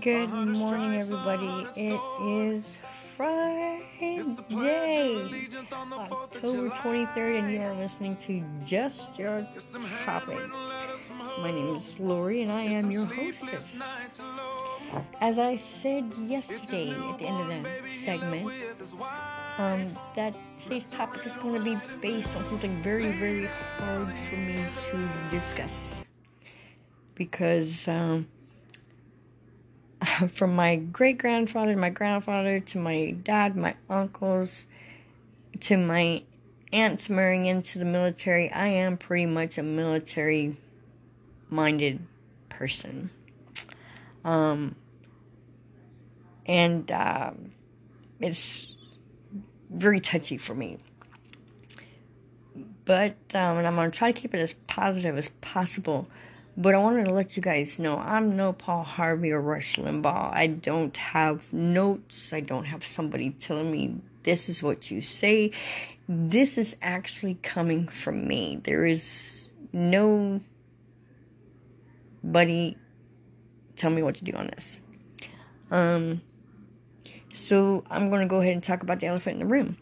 Good morning, everybody. It is Friday, October 23rd, and you are listening to Just Your Topic. My name is Lori, and I am your hostess. As I said yesterday at the end of the segment, that today's topic is going to be based on something very, very hard for me to discuss. Because from my great-grandfather, my grandfather, to my dad, my uncles, to my aunts marrying into the military, I am pretty much a military-minded person. It's very touchy for me. But, and I'm going to try to keep it as positive as possible. But I wanted to let you guys know I'm no Paul Harvey or Rush Limbaugh. I don't have notes. I don't have somebody telling me this is what you say. This is actually coming from me. There is nobody telling me what to do on this. So I'm going to go ahead and talk about the elephant in the room.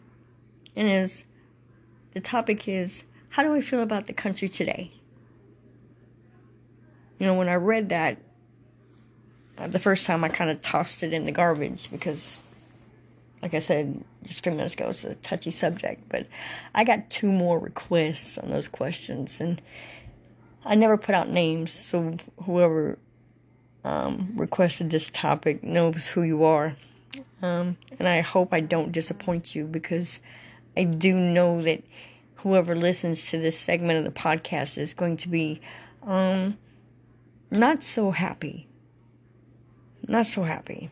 And the topic is, how do I feel about the country today? You know, when I read that, the first time I kind of tossed it in the garbage because, like I said just a few minutes ago, it's a touchy subject. But I got 2 more requests on those questions, and I never put out names, so whoever requested this topic knows who you are. And I hope I don't disappoint you, because I do know that whoever listens to this segment of the podcast is going to be not so happy. Not so happy.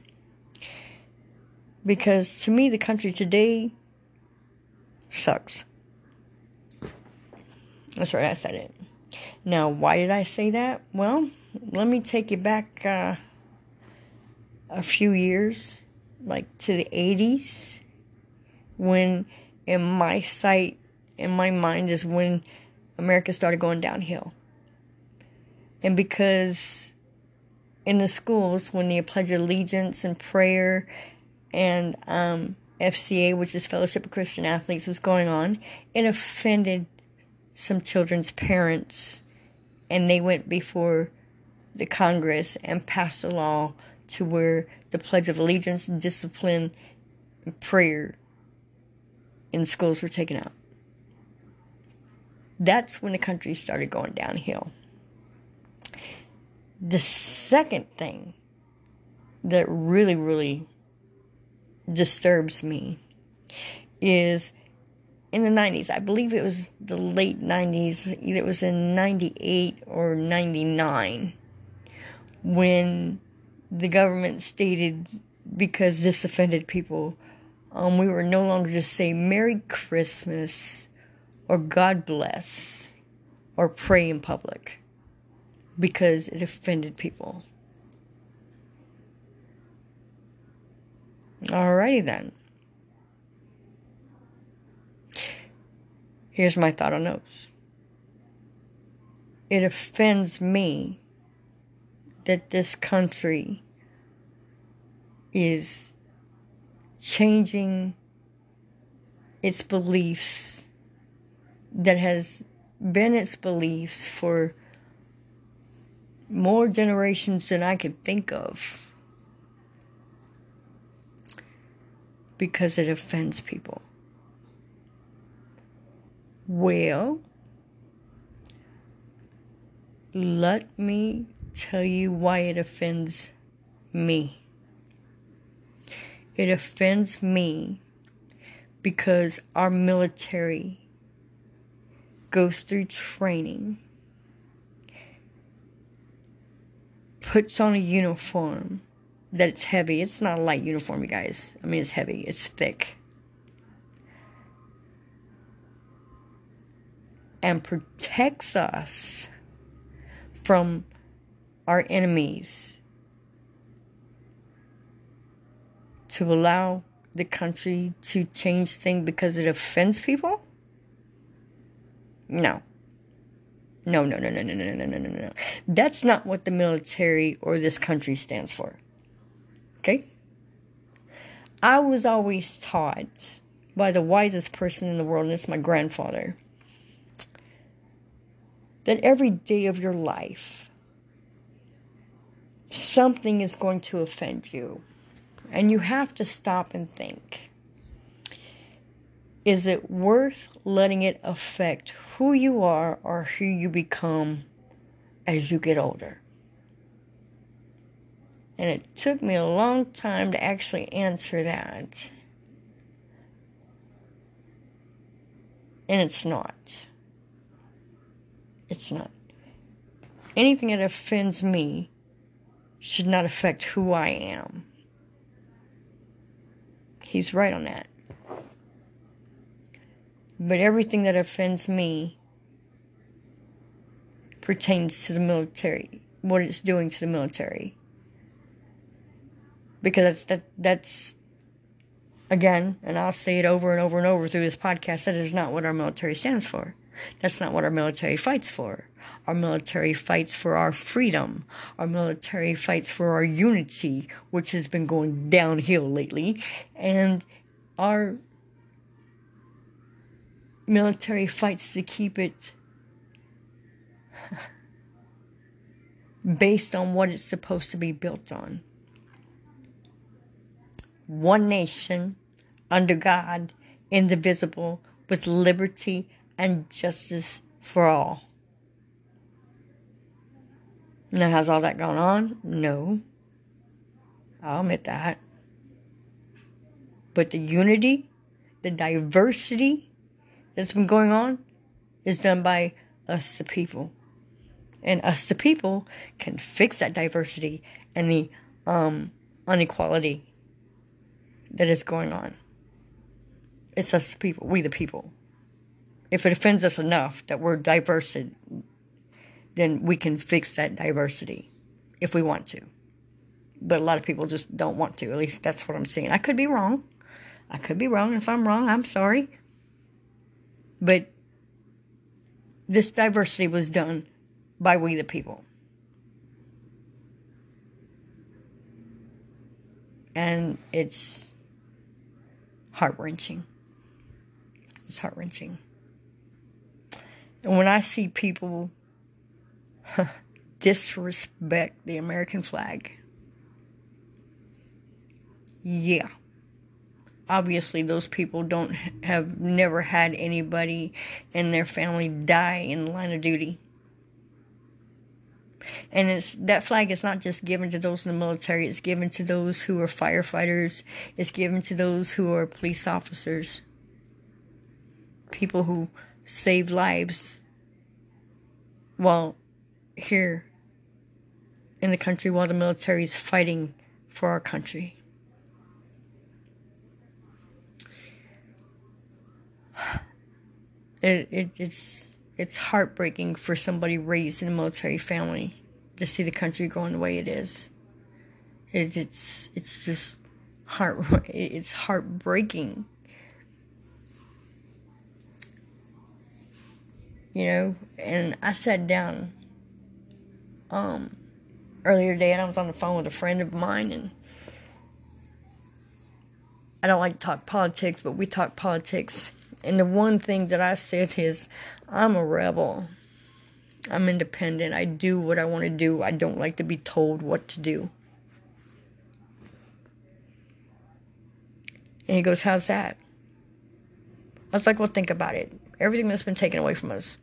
Because to me, the country today sucks. That's right, I said it. Now, why did I say that? Well, let me take you back a few years, like to the 80s, when in my sight, in my mind, is when America started going downhill. And because in the schools, when the Pledge of Allegiance and prayer and FCA, which is Fellowship of Christian Athletes, was going on, it offended some children's parents. And they went before the Congress and passed a law to where the Pledge of Allegiance, discipline, and prayer in schools were taken out. That's when the country started going downhill. The second thing that really, really disturbs me is in the 90s. I believe it was the late 90s. Either it was in 98 or 99 when the government stated, because this offended people, we were no longer to say Merry Christmas or God bless or pray in public, because it offended people. Alrighty then. Here's my thought on those. It offends me that this country is changing its beliefs that has been its beliefs for more generations than I could think of, because it offends people. Well, let me tell you why it offends me. It offends me because our military goes through training, puts on a uniform that's heavy. It's not a light uniform, you guys. I mean, it's heavy. It's thick. And protects us from our enemies, to allow the country to change things because it offends people? No. No. That's not what the military or this country stands for. Okay? I was always taught by the wisest person in the world, and it's my grandfather, that every day of your life, something is going to offend you. And you have to stop and think. Is it worth letting it affect who you are or who you become as you get older? And it took me a long time to actually answer that. And it's not. It's not. Anything that offends me should not affect who I am. He's right on that. But everything that offends me pertains to the military, what it's doing to the military. Because that's again, and I'll say it over and over and over through this podcast, that is not what our military stands for. That's not what our military fights for. Our military fights for our freedom. Our military fights for our unity, which has been going downhill lately. And our military fights to keep it based on what it's supposed to be built on. One nation, under God, indivisible, with liberty and justice for all. Now, has all that gone on? No. I'll admit that. But the unity, the diversity that's been going on is done by us the people. And us the people can fix that diversity and the inequality that is going on. It's us the people. We the people. If it offends us enough that we're diverse, then we can fix that diversity if we want to. But a lot of people just don't want to. At least that's what I'm seeing. I could be wrong. If I'm wrong, I'm sorry. But this diversity was done by we the people. And it's heart-wrenching. And when I see people disrespect the American flag, yeah. Obviously, those people have never had anybody in their family die in the line of duty. And that flag is not just given to those in the military. It's given to those who are firefighters. It's given to those who are police officers. People who save lives while here in the country, while the military is fighting for our country. It's heartbreaking for somebody raised in a military family to see the country going the way it is. It's heartbreaking. You know, and I sat down earlier today, and I was on the phone with a friend of mine, and I don't like to talk politics, but we talk politics. And the one thing that I said is, I'm a rebel. I'm independent. I do what I want to do. I don't like to be told what to do. And he goes, how's that? I was like, well, think about it. Everything that's been taken away from us.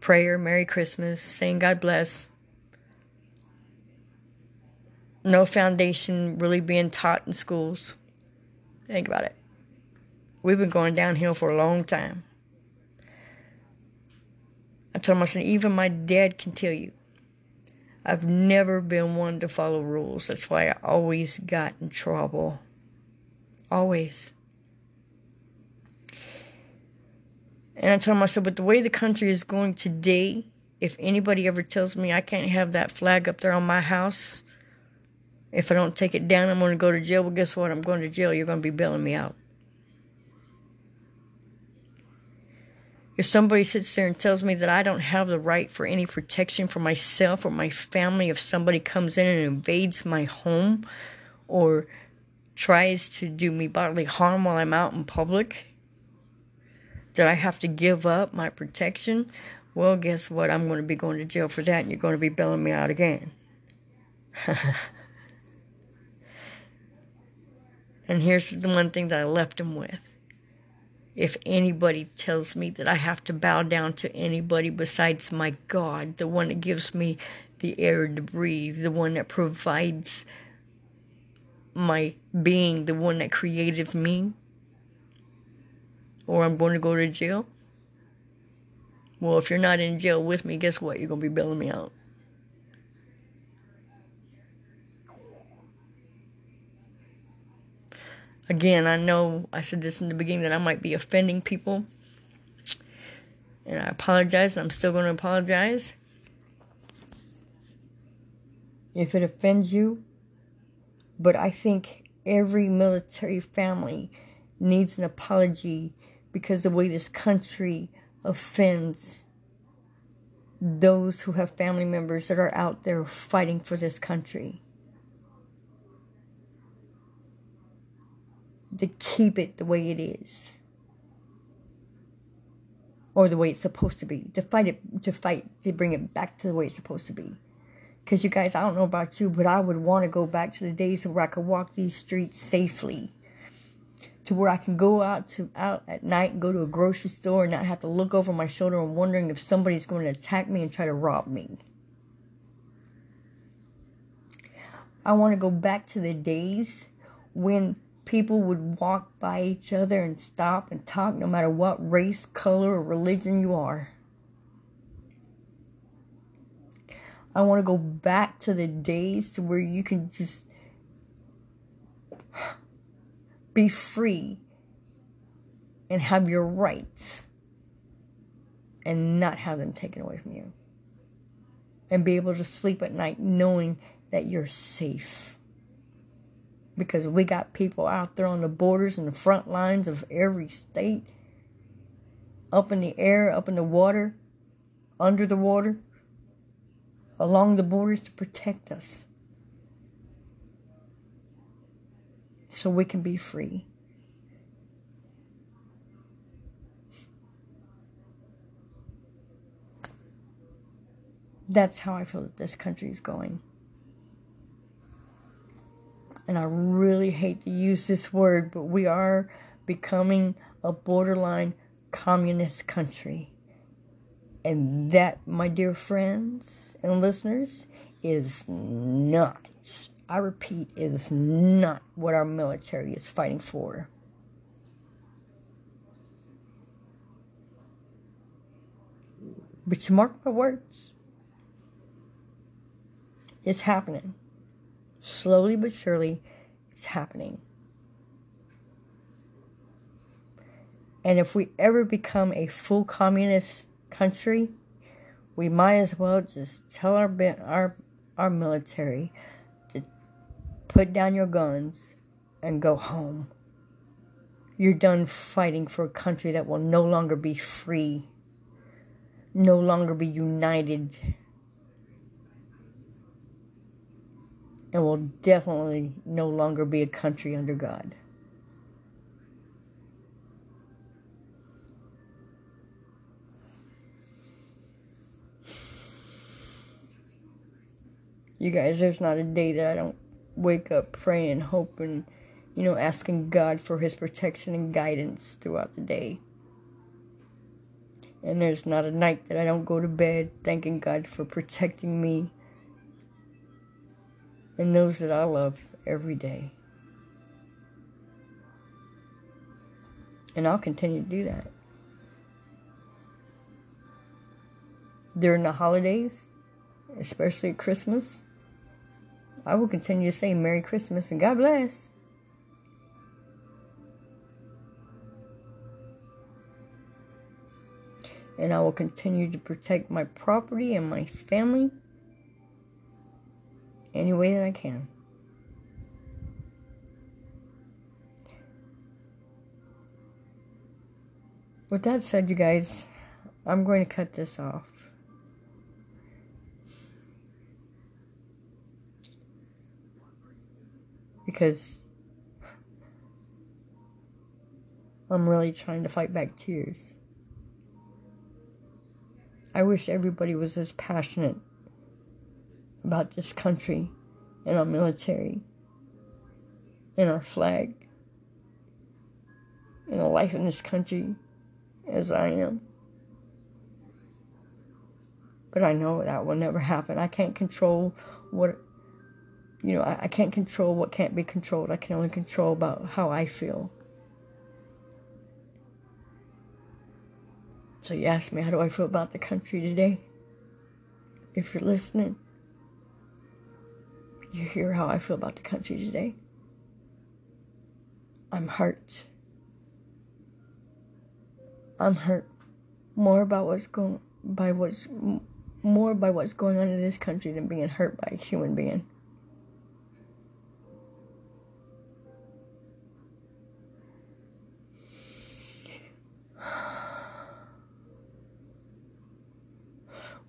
Prayer, Merry Christmas, saying God bless. No foundation really being taught in schools. Think about it. We've been going downhill for a long time. I told him, I said, even my dad can tell you, I've never been one to follow rules. That's why I always got in trouble. Always. And I told him, I said, but the way the country is going today, if anybody ever tells me I can't have that flag up there on my house, if I don't take it down, I'm going to go to jail. Well, guess what? I'm going to jail. You're going to be bailing me out. If somebody sits there and tells me that I don't have the right for any protection for myself or my family, if somebody comes in and invades my home or tries to do me bodily harm while I'm out in public, that I have to give up my protection, well, guess what? I'm going to be going to jail for that, and you're going to be bailing me out again. And here's the one thing that I left him with. If anybody tells me that I have to bow down to anybody besides my God, the one that gives me the air to breathe, the one that provides my being, the one that created me, or I'm going to go to jail, well, if you're not in jail with me, guess what? You're going to be bailing me out. Again, I know I said this in the beginning that I might be offending people, and I apologize. I'm still going to apologize. If it offends you, but I think every military family needs an apology because the way this country offends those who have family members that are out there fighting for this country. To keep it the way it is, or the way it's supposed to be, to bring it back to the way it's supposed to be. Because you guys, I don't know about you, but I would want to go back to the days where I could walk these streets safely, to where I can go out at night and go to a grocery store and not have to look over my shoulder and wondering if somebody's going to attack me and try to rob me. I want to go back to the days when people would walk by each other and stop and talk no matter what race, color, or religion you are. I want to go back to the days to where you can just be free and have your rights and not have them taken away from you. And be able to sleep at night knowing that you're safe. Because we got people out there on the borders and the front lines of every state, up in the air, up in the water, under the water, along the borders to protect us. So we can be free. That's how I feel that this country is going. And I really hate to use this word, but we are becoming a borderline communist country. And that, my dear friends and listeners, is not, I repeat, is not what our military is fighting for. But you mark my words. It's happening. Slowly but surely, it's happening. And if we ever become a full communist country, we might as well just tell our military to put down your guns and go home. You're done fighting for a country that will no longer be free, no longer be united, and will definitely no longer be a country under God. You guys, there's not a day that I don't wake up praying, hoping, asking God for his protection and guidance throughout the day. And there's not a night that I don't go to bed thanking God for protecting me and those that I love every day. And I'll continue to do that. During the holidays, especially at Christmas, I will continue to say Merry Christmas and God bless. And I will continue to protect my property and my family any way that I can. With that said, you guys, I'm going to cut this off. Because I'm really trying to fight back tears. I wish everybody was as passionate about this country and our military and our flag and the life in this country as I am. But I know that will never happen. I can't control what, you know, I can't control what can't be controlled. I can only control about how I feel. So you ask me, how do I feel about the country today? If you're listening, you hear how I feel about the country today. I'm hurt. I'm hurt more by what's going on in this country than being hurt by a human being.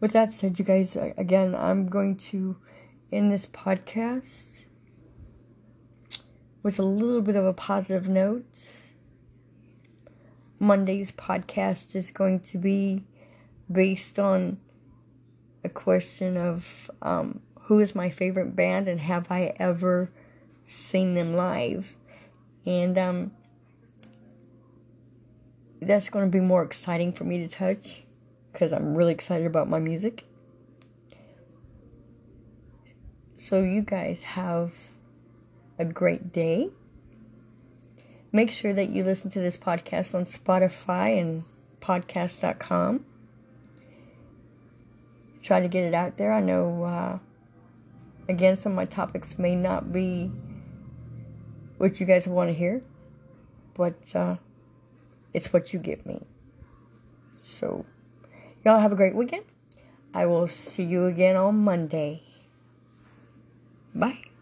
With that said, you guys, again, I'm going to end this podcast with a little bit of a positive note. Monday's podcast is going to be based on a question of who is my favorite band and have I ever seen them live? And that's going to be more exciting for me to touch, because I'm really excited about my music. So you guys have a great day. Make sure that you listen to this podcast on Spotify and podcast.com. Try to get it out there. I know, again, some of my topics may not be what you guys want to hear, but it's what you give me. So y'all have a great weekend. I will see you again on Monday. Bye.